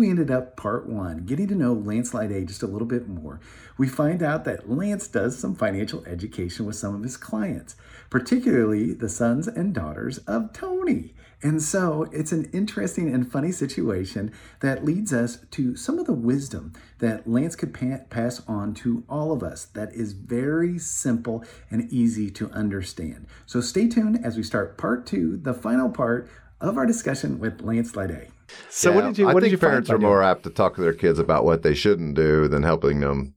we ended up part one, getting to know Lance Lide just a little bit more, we find out that Lance does some financial education with some of his clients, particularly the sons and daughters of Tony. And so it's an interesting and funny situation that leads us to some of the wisdom that Lance could pass on to all of us that is very simple and easy to understand. So stay tuned as we start part two, the final part of our discussion with Lance Lide. So what did you parents are more apt to talk to their kids about what they shouldn't do than helping them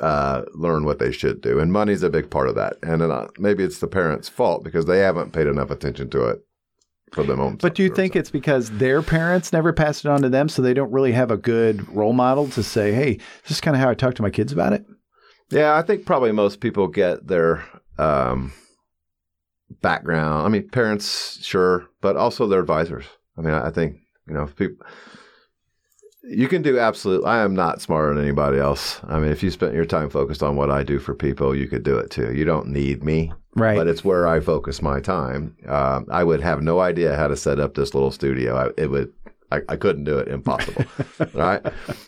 learn what they should do. And money's a big part of that. And maybe it's the parents' fault because they haven't paid enough attention to it. For them own but do you think it's because their parents never passed it on to them, so they don't really have a good role model to say, hey, this is kind of how I talk to my kids about it? Yeah, I think probably most people get their background. I mean, parents, sure, but also their advisors. I mean, I think, you know, people, you can do absolutely. I am not smarter than anybody else. I mean, if you spent your time focused on what I do for people, you could do it too. You don't need me. Right. But it's where I focus my time. I would have no idea how to set up this little studio. I couldn't do it. Impossible. Right.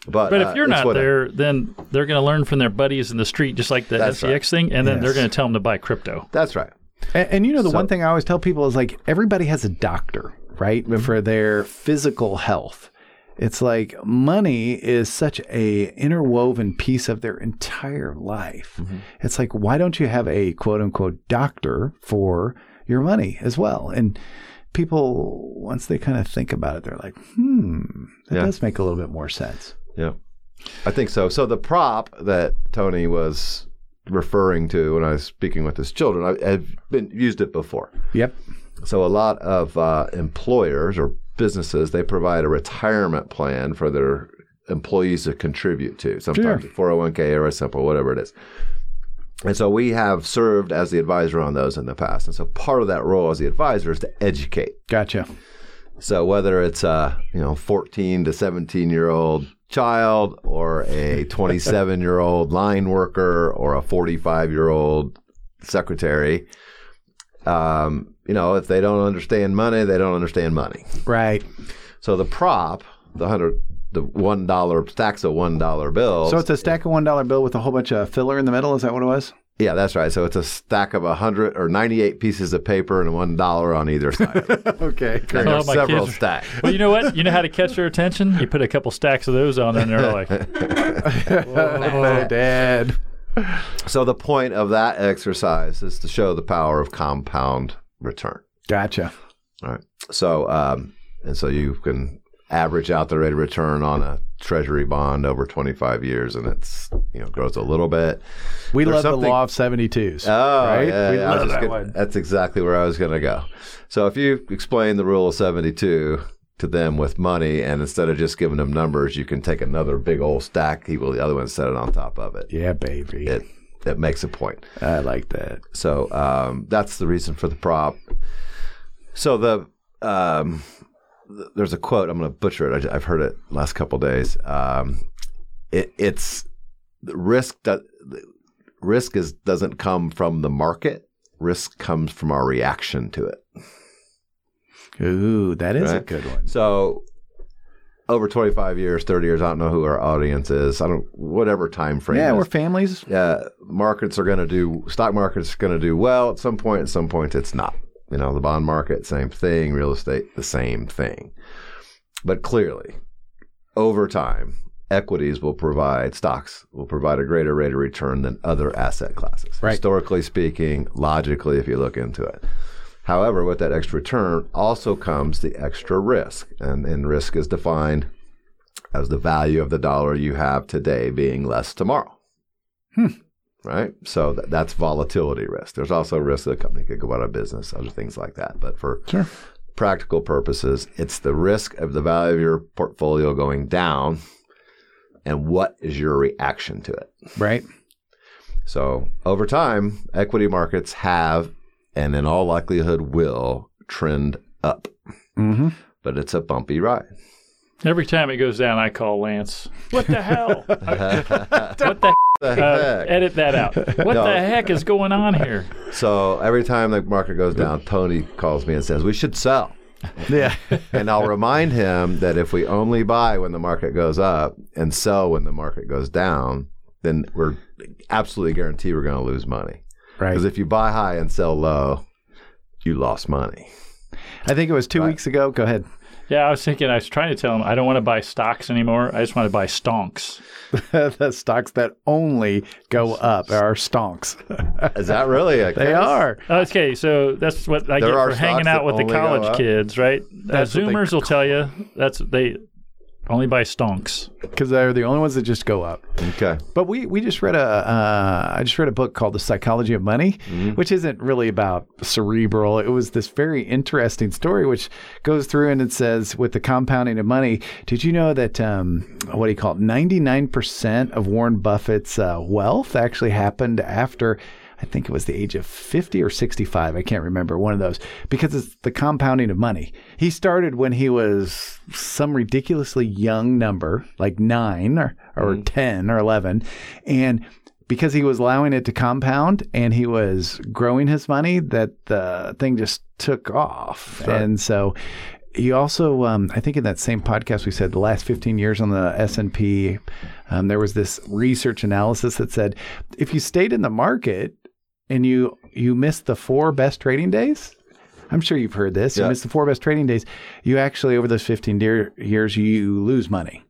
But if you're not there, then they're going to learn from their buddies in the street, just like the FTX thing. And then they're going to tell them to buy crypto. That's right. And you know, the one thing I always tell people is like, everybody has a doctor, right? Mm-hmm. For their physical health. It's like money is such a interwoven piece of their entire life. Mm-hmm. It's like, why don't you have a quote unquote doctor for your money as well? And people, once they kind of think about it, they're like, that does make a little bit more sense. Yeah, I think so. So the prop that Tony was referring to when I was speaking with his children, I've used it before. Yep. So a lot of employers or businesses, they provide a retirement plan for their employees to contribute to, sometimes 401k or a simple, whatever it is. And so we have served as the advisor on those in the past. And so part of that role as the advisor is to educate. Gotcha. So whether it's a 14 to 17-year-old child or a 27-year-old line worker or a 45-year-old secretary, if they don't understand money, they don't understand money. Right. So the prop, the $1 stacks of $1 bills. So it's a stack of $1 bill with a whole bunch of filler in the middle. Is that what it was? Yeah, that's right. So it's a stack of 100 or 98 pieces of paper and $1 on either side. Okay. There's several stacks. Well, you know what? You know how to catch their attention? You put a couple stacks of those on and they're like, oh, Dad. So the point of that exercise is to show the power of compound return. Gotcha. All right. So, and so you can average out the rate of return on a treasury bond over 25 years, and it's, grows a little bit. We love the law of 72s. Oh, right? Yeah, that's exactly where I was going to go. So if you explain the rule of 72 to them with money, and instead of just giving them numbers, you can take another big old stack, equal the other one, and set it on top of it. Yeah, baby. It makes a point. I like that. So that's the reason for the prop. So the there's a quote. I'm going to butcher it. I've heard it the last couple of days. It's risk doesn't come from the market. Risk comes from our reaction to it. Ooh, that is a good one. So over 25 years, 30 years, I don't know who our audience is. Whatever time frame. Yeah, we're families. Stock market's going to do well at some point. At some point, it's not. The bond market, same thing. Real estate, the same thing. But clearly, over time, stocks will provide a greater rate of return than other asset classes. Right. Historically speaking, logically, if you look into it. However, with that extra return also comes the extra risk. And risk is defined as the value of the dollar you have today being less tomorrow. Right? So that's volatility risk. There's also risk that a company could go out of business, other things like that. But for practical purposes, it's the risk of the value of your portfolio going down and what is your reaction to it. Right. So over time, equity markets have and in all likelihood will trend up. Mm-hmm. But it's a bumpy ride. Every time it goes down, I call Lance. What the hell? What the heck? Edit that out. The heck is going on here? So every time the market goes down, Tony calls me and says, we should sell. Yeah. And I'll remind him that if we only buy when the market goes up and sell when the market goes down, then we're absolutely guaranteed we're going to lose money. Right. Because if you buy high and sell low, you lost money. I think it was two weeks ago. Go ahead. Yeah, I was thinking, I was trying to tell him, I don't want to buy stocks anymore. I just want to buy stonks. The stocks that only go up are stonks. Is that really a case? They are. Okay, so that's what I get for hanging out with the college kids, right? Zoomers will tell you, they only buy stonks. Because they're the only ones that just go up. Okay. But we just read I just read a book called The Psychology of Money, which isn't really about cerebral. It was this very interesting story, which goes through and it says, with the compounding of money, did you know that, 99% of Warren Buffett's wealth actually happened after, I think it was the age of 50 or 65. I can't remember, one of those, because it's the compounding of money. He started when he was some ridiculously young number, like 9 or 10 or 11. And because he was allowing it to compound and he was growing his money, that the thing just took off. Sure. And so you also, I think in that same podcast, we said the last 15 years on the S&P, there was this research analysis that said, if you stayed in the market, and you missed the 4 best trading days. I'm sure you've heard this. Yeah. You missed the 4 best trading days. You actually, over those 15 years, you lose money.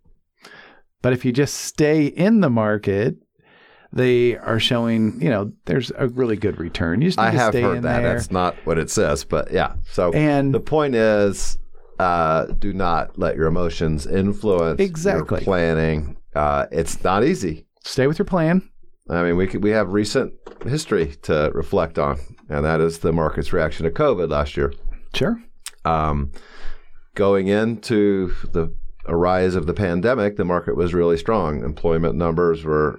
But if you just stay in the market, they are showing, there's a really good return. You just need to stay in there. I have heard that. That's not what it says, but yeah. So the point is, do not let your emotions influence your planning. It's not easy. Stay with your plan. I mean, we have recent history to reflect on, and that is the market's reaction to COVID last year. Sure. Going into the rise of the pandemic, the market was really strong. Employment numbers were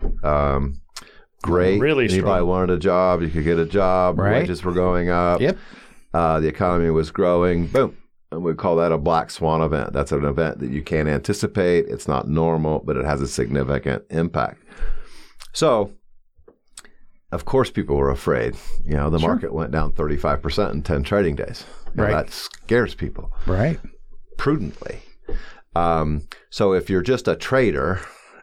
great. Really strong. Anybody wanted a job, you could get a job. Right. Wages were going up. Yep. The economy was growing. Boom. And we call that a black swan event. That's an event that you can't anticipate. It's not normal, but it has a significant impact. So, of course, people were afraid. The market went down 35% in 10 trading days. Right. That scares people. Right. Prudently. So if you're just a trader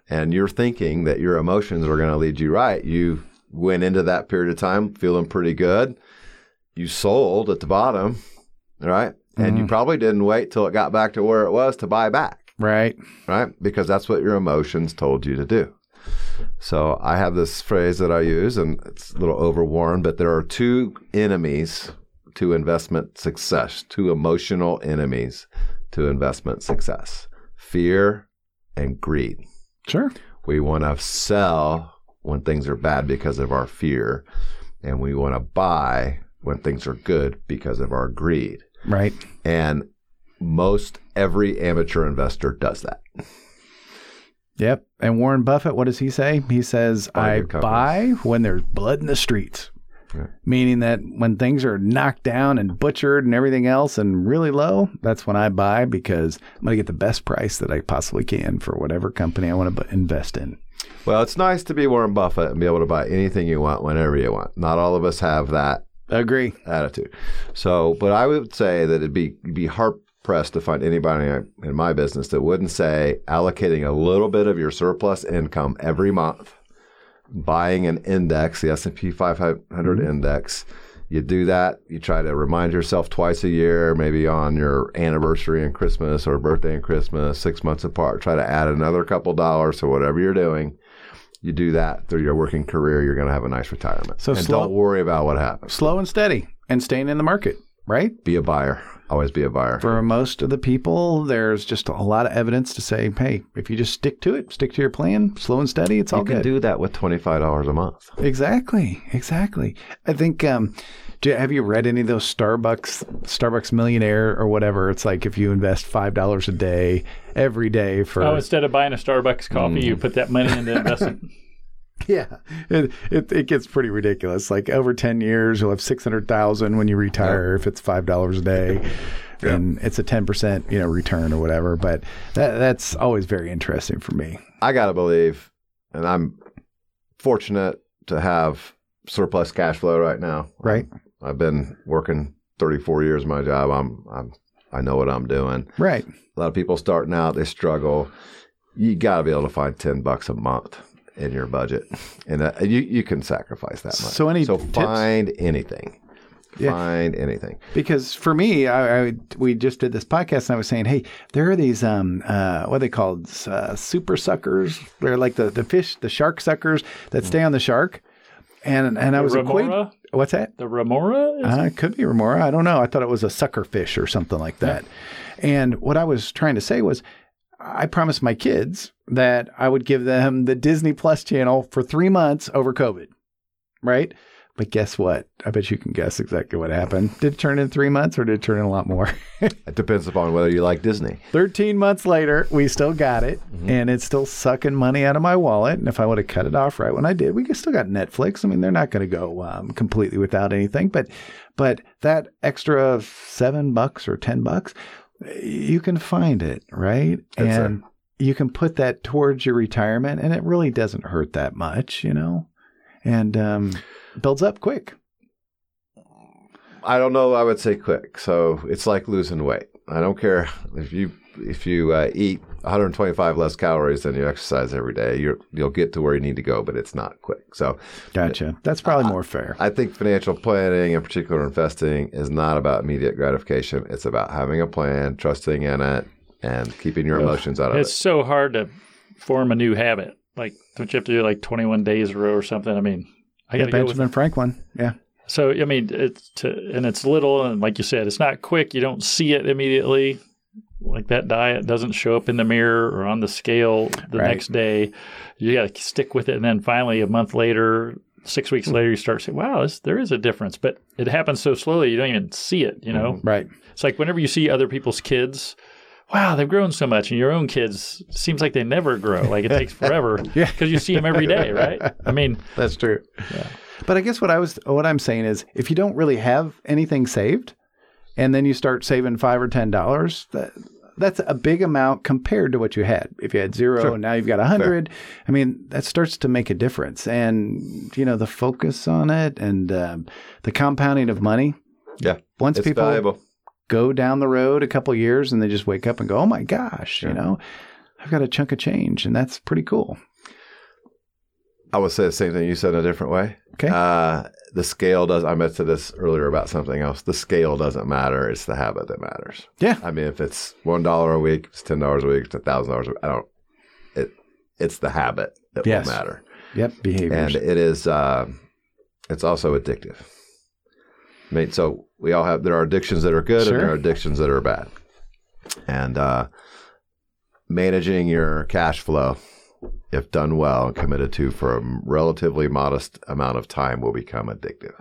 and you're thinking that your emotions are going to lead you right, you went into that period of time feeling pretty good. You sold at the bottom, right? Mm-hmm. And you probably didn't wait till it got back to where it was to buy back. Right. Right? Because that's what your emotions told you to do. So I have this phrase that I use, and it's a little overworn, but there are two enemies to investment success, two emotional enemies to investment success: fear and greed. Sure. We want to sell when things are bad because of our fear, and we want to buy when things are good because of our greed. Right. And most every amateur investor does that. Yep. And Warren Buffett, what does he say? He says, I buy when there's blood in the streets, right? Meaning that when things are knocked down and butchered and everything else and really low, that's when I buy, because I'm going to get the best price that I possibly can for whatever company I want to invest in. Well, it's nice to be Warren Buffett and be able to buy anything you want whenever you want. Not all of us have that attitude. So, but I would say that it'd be hard pressed to find anybody in my business that wouldn't say allocating a little bit of your surplus income every month, buying an index, the S&P 500 index. You do that. You try to remind yourself twice a year, maybe on your anniversary and Christmas or birthday and Christmas, 6 months apart. Try to add another couple dollars to whatever you're doing. You do that through your working career, you're going to have a nice retirement. So don't worry about what happens. Slow and steady and staying in the market. Right? Be a buyer. Always be a buyer. For most of the people, there's just a lot of evidence to say, hey, if you just stick to it, stick to your plan, slow and steady, it's all good. You can do that with $25 a month. Exactly. I think, have you read any of those Starbucks Millionaire or whatever? It's like if you invest $5 a day, every day for... Oh, instead of buying a Starbucks coffee, you put that money into investment. Yeah, it gets pretty ridiculous. Like over 10 years, you'll have $600,000 when you retire if it's $5 a day. Yeah. And it's a 10% return or whatever. But that's always very interesting for me. I got to believe, and I'm fortunate to have surplus cash flow right now. Right. I've been working 34 years in my job. I'm I know what I'm doing. Right. A lot of people starting out, they struggle. You got to be able to find $10 a month in your budget. And you can sacrifice that much. So tips? Find anything. Yeah. Find anything. Because for me, we just did this podcast and I was saying, hey, there are these, what are they called? Super suckers. They're like the fish, the shark suckers that stay on the shark. And I was equating. What's that? The remora? It could be remora. I don't know. I thought it was a sucker fish or something like that. Yeah. And what I was trying to say was I promised my kids that I would give them the Disney Plus channel for 3 months over COVID, right? But guess what? I bet you can guess exactly what happened. Did it turn in 3 months or did it turn in a lot more? It depends upon whether you like Disney. 13 months later, we still got it. Mm-hmm. And it's still sucking money out of my wallet. And if I would have cut it off right when I did, we still got Netflix. I mean, they're not going to go completely without anything. But that extra $7 or $10, you can find it, right? That's and you can put that towards your retirement. And it really doesn't hurt that much, you know? And builds up quick. I don't know. I would say quick. So it's like losing weight. I don't care if you eat 125 less calories than you exercise every day. You'll get to where you need to go, but it's not quick. So gotcha. That's probably more fair. I think financial planning, in particular investing, is not about immediate gratification. It's about having a plan, trusting in it, and keeping your emotions out of it. It's so hard to form a new habit. Like, don't you have to do like 21 days in a row or something? I mean, I got to go with Benjamin Franklin. Yeah. So, I mean, it's little. And like you said, it's not quick. You don't see it immediately. Like that diet doesn't show up in the mirror or on the scale the next day. You got to stick with it. And then finally, a month later, 6 weeks later, you start saying, wow, there is a difference. But it happens so slowly, you don't even see it, you know? Right. It's like whenever you see other people's kids, wow, they've grown so much. And your own kids, seems like they never grow. Like it takes forever because you see them every day, right? I mean. That's true. Yeah. But I guess what I'm saying is if you don't really have anything saved and then you start saving $5 or $10, that's a big amount compared to what you had. If you had zero and now you've got 100, I mean, that starts to make a difference. And, you know, the focus on it and the compounding of money. Yeah. Once it's people valuable. Go down the road a couple of years and they just wake up and go, oh my gosh, you know, I've got a chunk of change and that's pretty cool. I would say the same thing you said in a different way. Okay. The scale does. I mentioned this earlier about something else. The scale doesn't matter. It's the habit that matters. Yeah. I mean, if it's $1 a week, it's $10 a week, it's $1,000 a week. It's the habit that will matter. Yep. Behaviors. And it is, it's also addictive. I mean, so we all have, there are addictions that are good and there are addictions that are bad. And managing your cash flow, if done well and committed to for a relatively modest amount of time, will become addictive.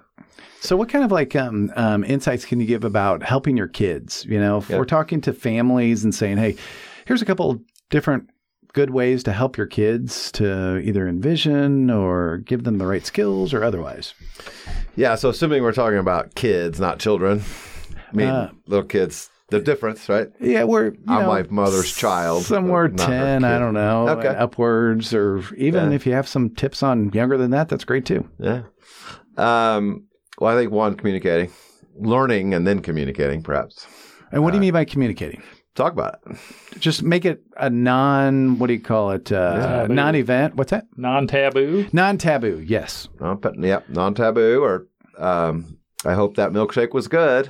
So what kind of like insights can you give about helping your kids? You know, if we're talking to families and saying, hey, here's a couple of different good ways to help your kids to either envision or give them the right skills or otherwise. Yeah. So assuming we're talking about kids, not children, I mean, little kids, the difference, right? Yeah. I'm my mother's child. Somewhere 10, I don't know, upwards, or even if you have some tips on younger than that, that's great too. Yeah. Well, I think communicating, learning, and then communicating perhaps. And what do you mean by communicating? Talk about it. Just make it a non-event. What's that? Non-taboo. Non-taboo, yes. Non-taboo. Or I hope that milkshake was good.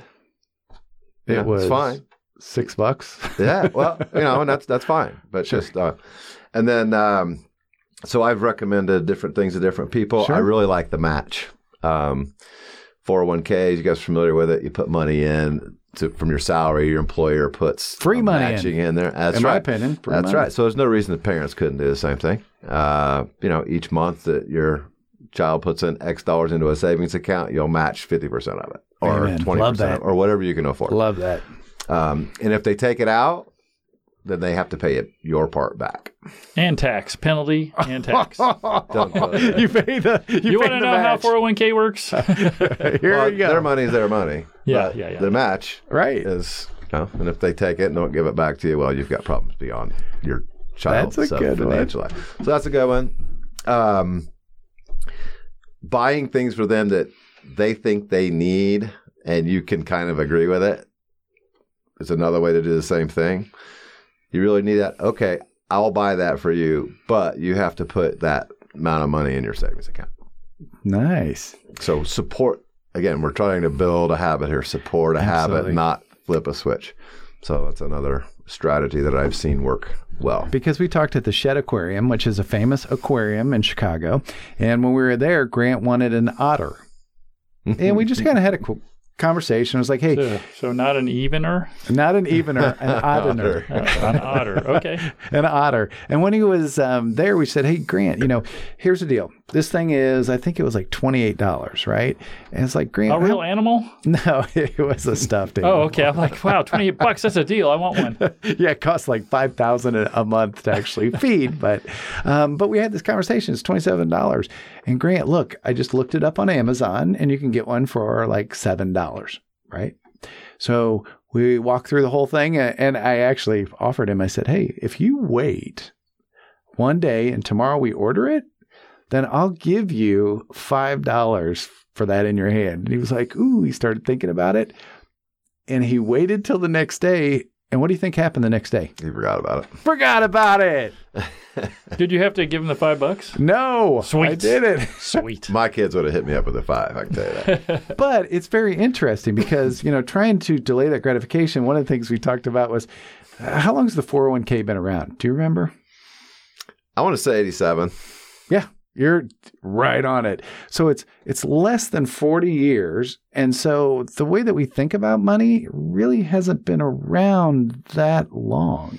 It was fine. $6. Yeah. Well, you know, and that's fine. But just and then so I've recommended different things to different people. Sure. I really like the match. 401(k)s. You guys familiar with it? You put money in. From your salary, your employer puts free money matching in there. That's in my opinion. That's money. Right. So there's no reason the parents couldn't do the same thing. You know, each month that your child puts in X dollars into a savings account, you'll match 50% of it or 20% or whatever you can afford. Love that. And if they take it out, then they have to pay your part back. And tax. Penalty and tax. Don't do it. You pay the You want to know match. How 401(k) works? Here you go. Their money is their money. Yeah. The match is, you know, and if they take it and don't give it back to you, well, you've got problems beyond your child's financial life. So that's a good one. Buying things for them that they think they need and you can kind of agree with it. is another way to do the same thing. You really need that? Okay, I'll buy that for you, but you have to put that amount of money in your savings account. Nice. So support, again, we're trying to build a habit here, support a habit, not flip a switch. So that's another strategy that I've seen work well. Because we talked at the Shedd Aquarium, which is a famous aquarium in Chicago. And when we were there, Grant wanted an otter. And we just kind of had a conversation. I was like, hey. So not an evener? Not an evener, an oddener. An otter, okay. An otter. And when he was there, we said, hey, Grant, you know, here's the deal. This thing is, I think it was like $28, right? And it's like, Grant. A real animal? No, it was a stuffed animal. Oh, okay. I'm like, wow, $28, that's a deal. I want one. Yeah, it costs like $5,000 a month to actually feed. But we had this conversation. It's $27. And Grant, look, I just looked it up on Amazon, and you can get one for like $7, right? So we walked through the whole thing, and I actually offered him, I said, hey, if you wait one day and tomorrow we order it, then I'll give you $5 for that in your hand. And he was like, ooh, he started thinking about it. And he waited till the next day. And what do you think happened the next day? He forgot about it. Did you have to give him the $5? No. Sweet. I didn't. Sweet. My kids would have hit me up with a $5, I can tell you that. But it's very interesting because, you know, trying to delay that gratification, one of the things we talked about was, how long has the 401k been around? Do you remember? I want to say 87. Yeah. You're right on it. So it's less than 40 years. And so the way that we think about money really hasn't been around that long.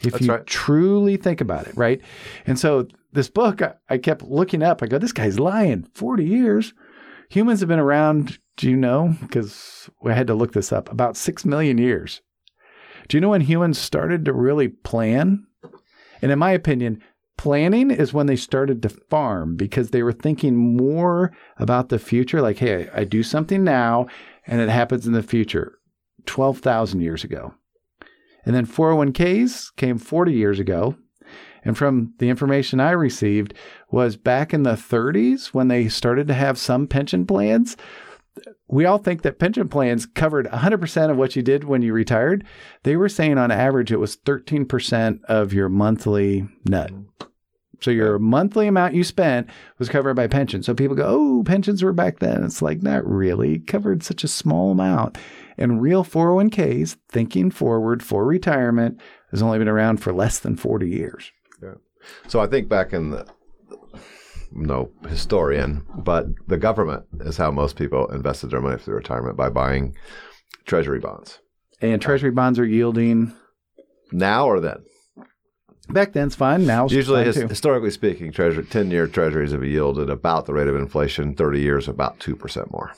If That's you right. truly think about it, right? And so this book, I kept looking up. I go, this guy's lying. 40 years. Humans have been around, do you know? Because I had to look this up. About 6 million years. Do you know when humans started to really plan? And in my opinion, planning is when they started to farm because they were thinking more about the future. Like, hey, I do something now and it happens in the future. 12,000 years ago. And then 401ks came 40 years ago. And from the information I received was back in the 30s when they started to have some pension plans. We all think that pension plans covered 100% of what you did when you retired. They were saying on average, it was 13% of your monthly nut. So your monthly amount you spent was covered by pension. So people go, oh, pensions were back then. It's like, not really. It covered such a small amount. And real 401ks, thinking forward for retirement, has only been around for less than 40 years. Yeah. So I think back in the... no historian, but the government is how most people invested their money for their retirement by buying treasury bonds. And treasury bonds are yielding? Now or then? Back then, it's fine. Now it's usually, historically speaking, 10-year treasuries have yielded about the rate of inflation, 30 years, about 2% more.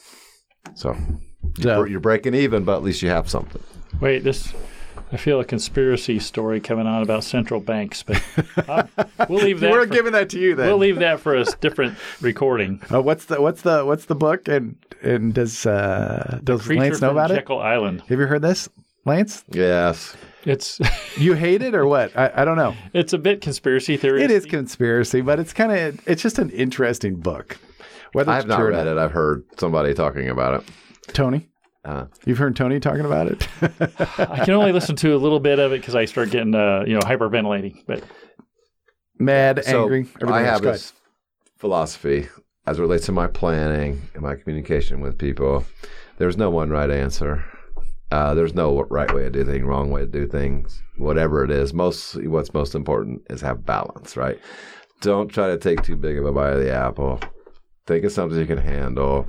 So you're breaking even, but at least you have something. Wait, I feel a conspiracy story coming on about central banks, but we'll leave that. We're giving that to you then. We'll leave that for a different recording. What's the book and does Lance know about it? Jekyll Island. Have you heard this, Lance? Yes. It's you hate it or what? I don't know. It's a bit conspiracy theory. It is conspiracy, but it's kind of it's just an interesting book. Whether I've not read it, I've heard somebody talking about it. Tony. You've heard Tony talking about it? I can only listen to a little bit of it because I start getting, hyperventilating. But angry. I have this philosophy as it relates to my planning and my communication with people. There's no one right answer. There's no right way to do things, wrong way to do things, whatever it is. What's most important is have balance, right? Don't try to take too big of a bite of the apple. Think of something you can handle.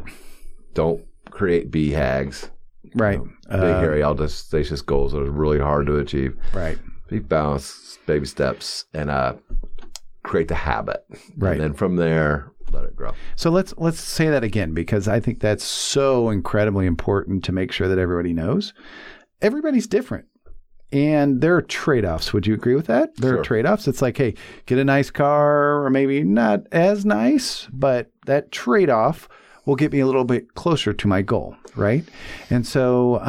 Don't create BHAGs, right? Big hairy, audacious goals that are really hard to achieve. Right. Be balanced, baby steps, and create the habit. Right. And then from there, let it grow. So let's say that again because I think that's so incredibly important to make sure that everybody knows. Everybody's different, and there are trade-offs. Would you agree with that? There are trade-offs. It's like, hey, get a nice car, or maybe not as nice, but that trade-off will get me a little bit closer to my goal, right? And so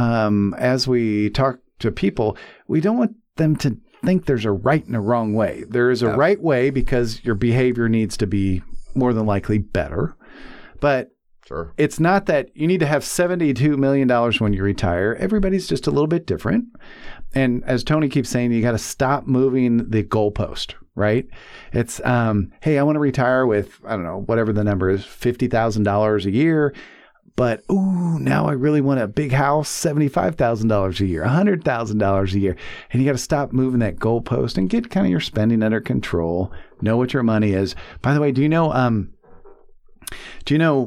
as we talk to people, we don't want them to think there's a right and a wrong way. There is a right way because your behavior needs to be more than likely better. But Sure. It's not that you need to have $72 million when you retire. Everybody's just a little bit different. And as Tony keeps saying, you got to stop moving the goalpost, right? It's, hey, I want to retire with, I don't know, whatever the number is, $50,000 a year. But, ooh, now I really want a big house, $75,000 a year, $100,000 a year. And you got to stop moving that goalpost and get kind of your spending under control. Know what your money is. By the way, do you know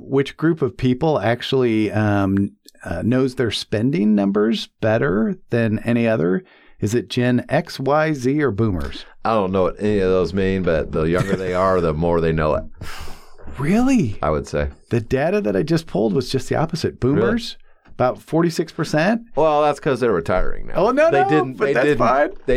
which group of people actually knows their spending numbers better than any other? Is it Gen X, Y, Z, or Boomers? I don't know what any of those mean, but the younger they are, the more they know it. Really? I would say. The data that I just pulled was just the opposite. Boomers, really? About 46%. Well, that's because they're retiring now. Oh, no. They didn't. They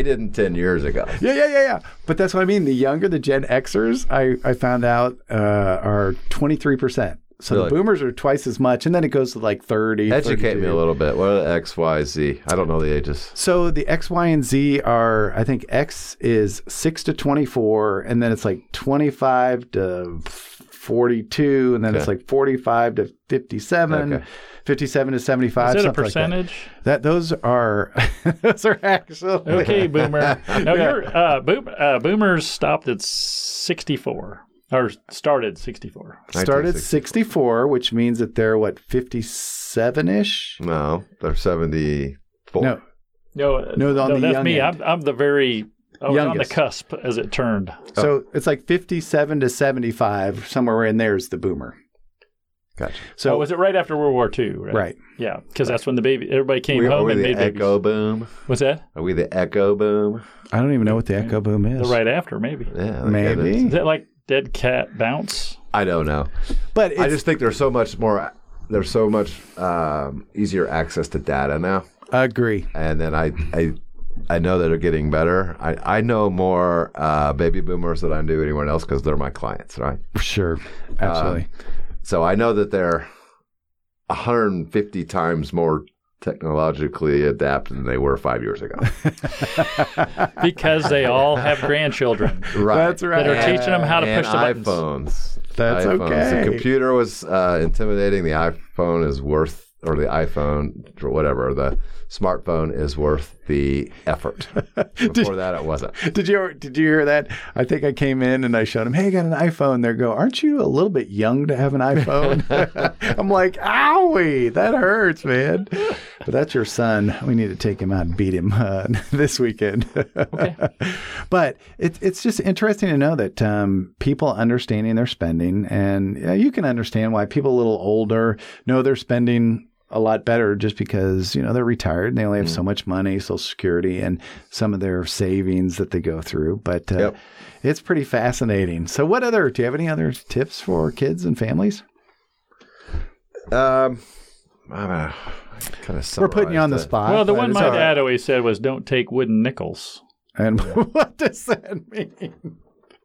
didn't 10 years ago. Yeah. But that's what I mean. The younger, the Gen Xers, I found out, are 23%. So really? The Boomers are twice as much. And then it goes to like 30. Educate 32. Me a little bit. What are the X, Y, Z? I don't know the ages. So the X, Y, and Z are, I think X is 6 to 24. And then it's like 25 to 42, and then okay. It's like 45 to 57, okay. 57 to 75. Is it a percentage? Like that. Those are actually okay. Boomer. No, yeah. You're boomers stopped at 64 or started 64. Started 64, which means that they're what 57-ish. No, they're 74. No, on the that's young me. End. I'm the very. Oh, on the cusp as it turned. So it's like 57 to 75, somewhere in there is the boomer. Gotcha. So was it right after World War II? Right. Yeah, because that's when the baby everybody came home and made babies. Are we the echo boom? What's that? Are we the echo boom? I don't even know what the echo boom is. The right after, maybe. Yeah, maybe. Is that like dead cat bounce? I don't know, but I just think there's so much easier access to data now. I agree. And then I know that they're getting better. I know more baby boomers than I do anyone else because they're my clients, right? Sure. Absolutely. So I know that they're 150 times more technologically adapted than they were 5 years ago. Because they all have grandchildren. Right. That's right. That are teaching them how to push the buttons. iPhones. That's okay. The computer was intimidating. The iPhone is worth or the iPhone, or whatever, the smartphone is worth the effort. Before that, it wasn't. Did you hear that? I think I came in and I showed them, hey, I got an iPhone. They go, aren't you a little bit young to have an iPhone? I'm like, owie, that hurts, man. But that's your son. We need to take him out and beat him this weekend. Okay. But it's just interesting to know that people understanding their spending, and you can understand why people a little older know their spending a lot better just because, they're retired and they only have so much money, Social Security, and some of their savings that they go through. But It's pretty fascinating. So do you have any other tips for kids and families? I'm kind of we're putting you on the spot. Well, the one my dad always said was don't take wooden nickels. And what does that mean?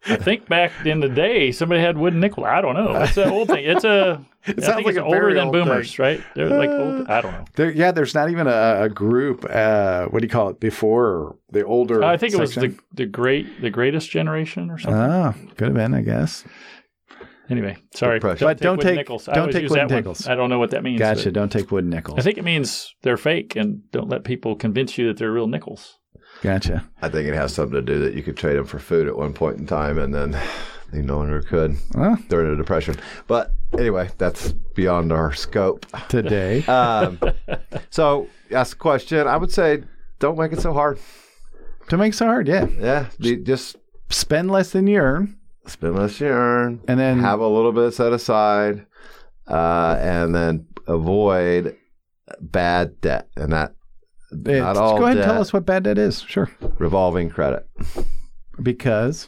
I think back in the day, somebody had wooden nickel. I don't know. It's an old thing. It's older than boomers, right? They're like old. I don't know. There's not even a group. What do you call it? Before the older. I think section. It was the greatest generation or something. Oh, could have been, I guess. Anyway, sorry. But don't take wooden nickels. I don't know what that means. Gotcha. Don't take wooden nickels. I think it means they're fake, and don't let people convince you that they're real nickels. Gotcha. I think it has something to do that you could trade them for food at one point in time, and then they no longer could during the Depression. But anyway, that's beyond our scope today. So ask a question. I would say don't make it so hard. Don't make it so hard, yeah. Yeah. Just spend less than you earn. Spend less than you earn. And then have a little bit set aside, and then avoid bad debt. And that. Not all go ahead debt. And tell us what bad debt is. Sure. Revolving credit. Because?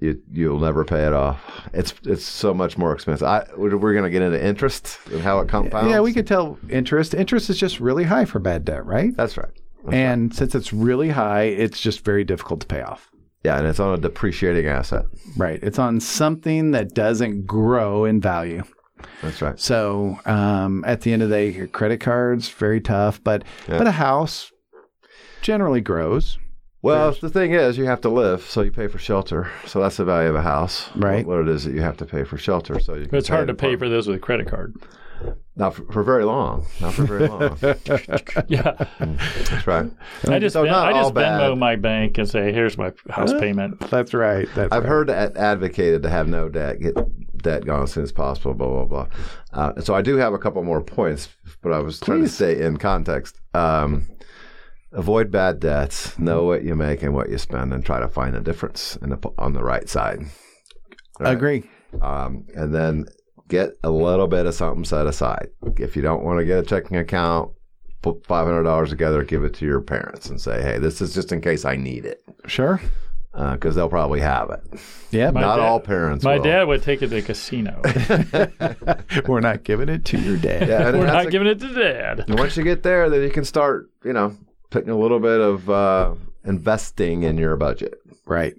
You'll never pay it off. It's so much more expensive. We're going to get into interest and how it compounds. Yeah, we could tell interest. Interest is just really high for bad debt, right? That's right. And since it's really high, it's just very difficult to pay off. Yeah, and it's on a depreciating asset. Right. It's on something that doesn't grow in value. That's right. So at the end of the day, your credit cards, very tough, but a house generally grows. Well, the thing is, you have to live, so you pay for shelter. So that's the value of a house, right? What it is that you have to pay for shelter. So you. But it's hard to pay for those with a credit card. Not for very long. Not for very long. Yeah, that's right. I just Venmo my bank and say, "Here's my house payment." That's right. I've heard advocated to have no debt, get debt gone as soon as possible. Blah blah blah. So I do have a couple more points, but I was trying to stay in context. Avoid bad debts. Know what you make and what you spend, and try to find a difference on the right side. Right? I agree. And then get a little bit of something set aside. If you don't want to get a checking account, put $500 together, give it to your parents, and say, "Hey, this is just in case I need it." Sure. Because they'll probably have it. Yeah, all parents. My dad would take it to the casino. We're not giving it to your dad. Yeah, we're not giving it to dad. And once you get there, then you can start, putting a little bit of investing in your budget. Right.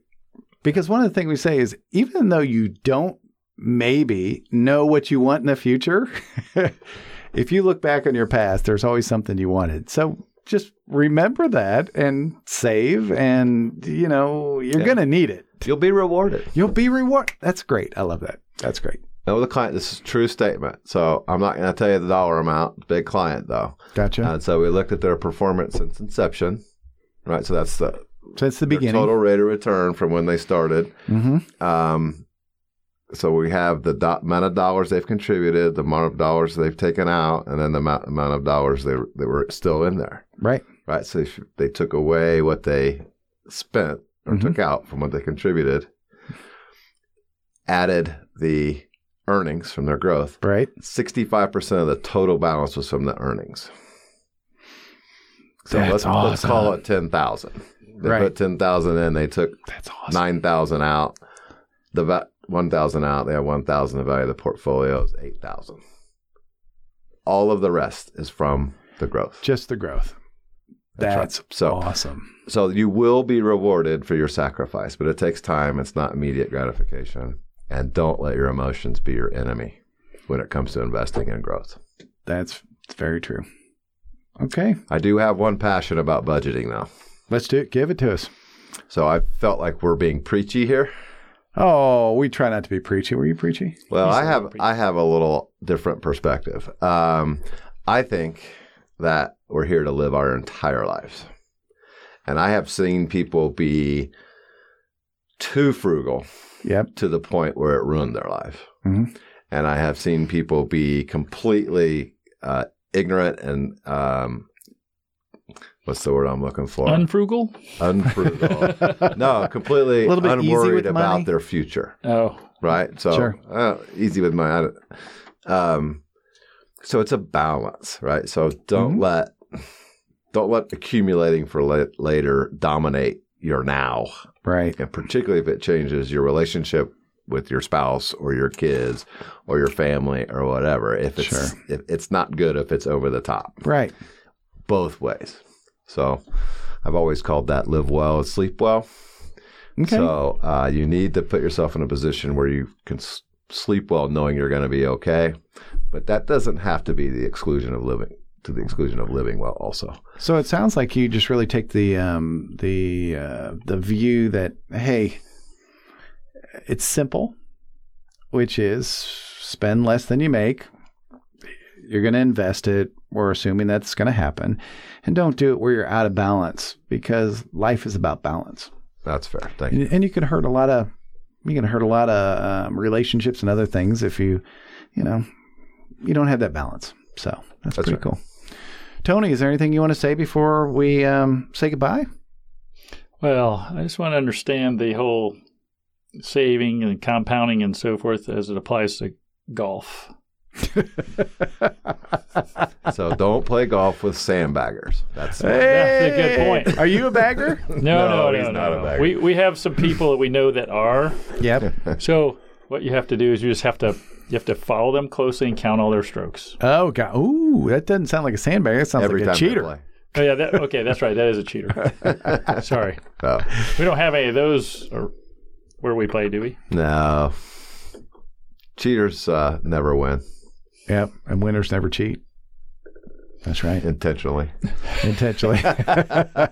Because one of the things we say is, even though you don't maybe know what you want in the future, if you look back on your past, there's always something you wanted. So just remember that and save, and you're going to need it. You'll be rewarded. That's great. I love that. That's great. Now with a client, this is a true statement. So I'm not going to tell you the dollar amount. Big client though. Gotcha. And so we looked at their performance since inception, right? So that's the beginning. Total rate of return from when they started. Mm-hmm. So we have the amount of dollars they've contributed, the amount of dollars they've taken out, and then the amount of dollars they were still in there. Right. Right. So they took away what they spent or took out from what they contributed, added the earnings from their growth. Right. 65% of the total balance was from the earnings. So let's call it 10,000. They put 10,000 in. They took 9,000 out. 1,000 out. They have 1,000. The value of the portfolio is 8,000. All of the rest is from the growth. Just the growth. That's awesome. So you will be rewarded for your sacrifice, but it takes time. It's not immediate gratification. And don't let your emotions be your enemy when it comes to investing in growth. That's very true. Okay. I do have one passion about budgeting though. Let's do it. Give it to us. So I felt like we're being preachy here. Oh, we try not to be preachy. Were you preachy? Well, I have a little different perspective. I think that we're here to live our entire lives. And I have seen people be too frugal to the point where it ruined their life. Mm-hmm. And I have seen people be completely ignorant and what's the word I'm looking for? Unfrugal? Unfrugal. No, completely unworried about their future. Oh. Right? So, sure. Easy with money. So it's a balance, right? So don't let accumulating for later dominate your now. Right. And particularly if it changes your relationship with your spouse or your kids or your family or whatever. If it's not good, if it's over the top. Right. Both ways. So I've always called that live well and sleep well. Okay. So you need to put yourself in a position where you can sleep well knowing you're going to be okay. But that doesn't have to be the exclusion of living well also. So it sounds like you just really take the view that, hey, it's simple, which is spend less than you make. You're going to invest it. We're assuming that's going to happen. And don't do it where you're out of balance, because life is about balance. That's fair. Thank you. And you can hurt a lot of relationships and other things if you don't have that balance. So that's pretty cool. Tony, is there anything you want to say before we say goodbye? Well, I just want to understand the whole saving and compounding and so forth as it applies to golf. So don't play golf with sandbaggers. That's a good point. Are you a bagger? No, he's not a bagger. We have some people that we know that are. Yep. So what you have to do is you have to follow them closely and count all their strokes. Oh God! Ooh, that doesn't sound like a sandbagger. That sounds like a cheater. Oh yeah. That's right. That is a cheater. Sorry. Oh. We don't have any of those where we play, do we? No. Cheaters never win. Yep, and winners never cheat. That's right. Intentionally. Intentionally.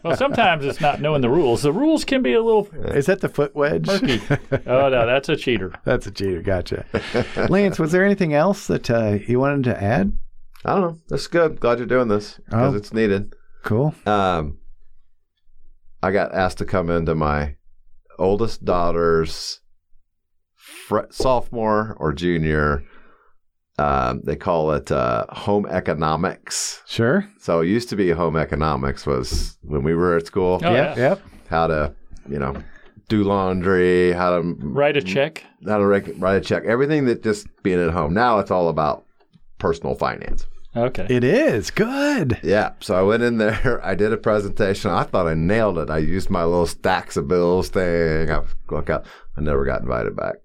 Well, sometimes it's not knowing the rules. The rules can be a little... Is that the foot wedge? Murky. Oh, no, that's a cheater. That's a cheater. Gotcha. Lance, was there anything else that you wanted to add? I don't know. That's good. Glad you're doing this because it's needed. Cool. I got asked to come into my oldest daughter's sophomore or junior. They call it home economics. Sure. So it used to be home economics was when we were at school. Oh, yeah. Yep. How to, you know, do laundry, how to write a check, how to write a check, everything that just being at home. Now it's all about personal finance. Okay. It is. Good. Yeah. So I went in there. I did a presentation. I thought I nailed it. I used my little stacks of bills thing. I never got invited back.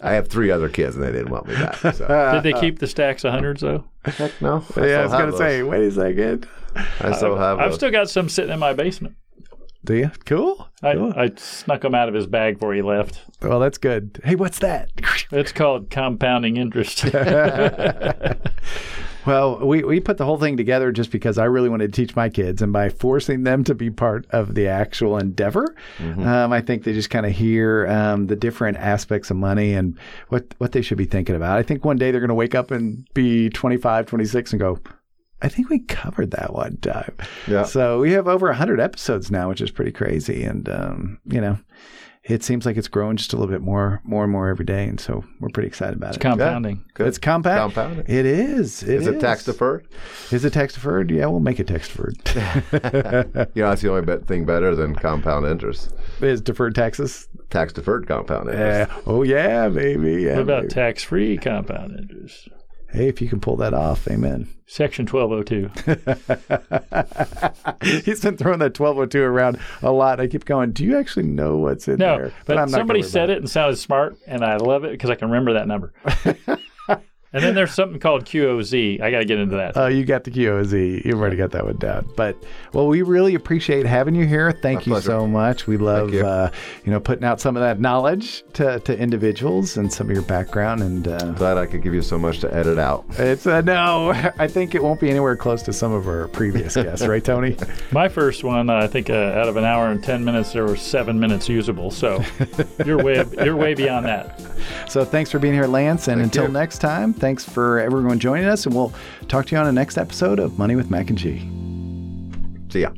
I have 3 other kids, and they didn't want me back. So. Did they keep the stacks of hundreds, though? Heck no. Yeah, I was going to say, wait a second. I still have I've still got some sitting in my basement. Do you? Cool. I snuck him out of his bag before he left. Well, that's good. Hey, what's that? It's called compounding interest. Well, we put the whole thing together just because I really wanted to teach my kids. And by forcing them to be part of the actual endeavor, I think they just kind of hear the different aspects of money and what they should be thinking about. I think one day they're going to wake up and be 25, 26 and go, I think we covered that one time. Yeah. So we have over 100 episodes now, which is pretty crazy. And, you know, it seems like it's growing just a little bit more and more every day. And so we're pretty excited about it. Compounding. Yeah. It's compounding. It is. It is. It tax deferred? Is it tax deferred? Yeah, we'll make it tax deferred. You know, that's the only thing better than compound interest. Is deferred taxes? Tax deferred compound interest. Oh, yeah, baby. Yeah, what about tax free compound interest? Hey, if you can pull that off, amen. Section 1202. He's been throwing that 1202 around a lot. I keep going, do you actually know what's in there? No, but somebody said it and sounded smart, and I love it because I can remember that number. And then there's something called QOZ. I got to get into that. Oh, you got the QOZ. You've already got that one down. But, well, we really appreciate having you here. Thank you so much. We love, you know, putting out some of that knowledge to individuals and some of your background. And I'm glad I could give you so much to edit out. It's no, I think it won't be anywhere close to some of our previous guests. Right, Tony? My first one, I think out of an hour and 10 minutes, there were 7 minutes usable. So you're way beyond that. So thanks for being here, Lance. And until next time. Thanks for everyone joining us, and we'll talk to you on the next episode of Money with Mac and G. See ya.